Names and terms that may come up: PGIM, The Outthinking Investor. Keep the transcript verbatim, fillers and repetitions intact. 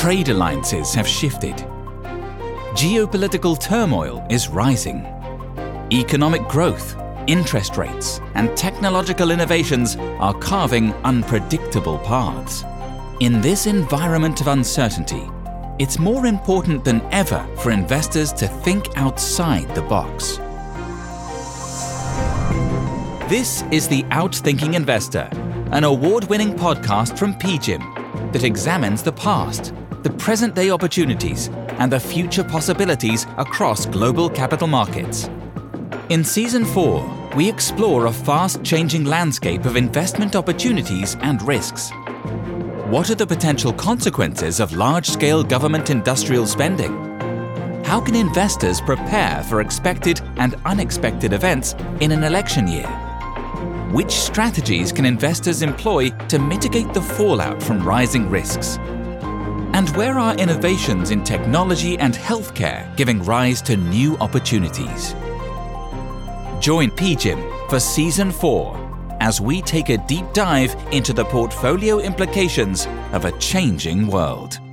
Trade alliances have shifted. Geopolitical turmoil is rising. Economic growth, interest rates, and technological innovations are carving unpredictable paths. In this environment of uncertainty, it's more important than ever for investors to think outside the box. This is The Outthinking Investor, an award-winning podcast from P G I M that examines the past, the present-day opportunities, and the future possibilities across global capital markets. In Season four, we explore a fast-changing landscape of investment opportunities and risks. What are the potential consequences of large-scale government industrial spending? How can investors prepare for expected and unexpected events in an election year? Which strategies can investors employ to mitigate the fallout from rising risks? And where are innovations in technology and healthcare giving rise to new opportunities? Join P G I M for Season four. As we take a deep dive into the portfolio implications of a changing world.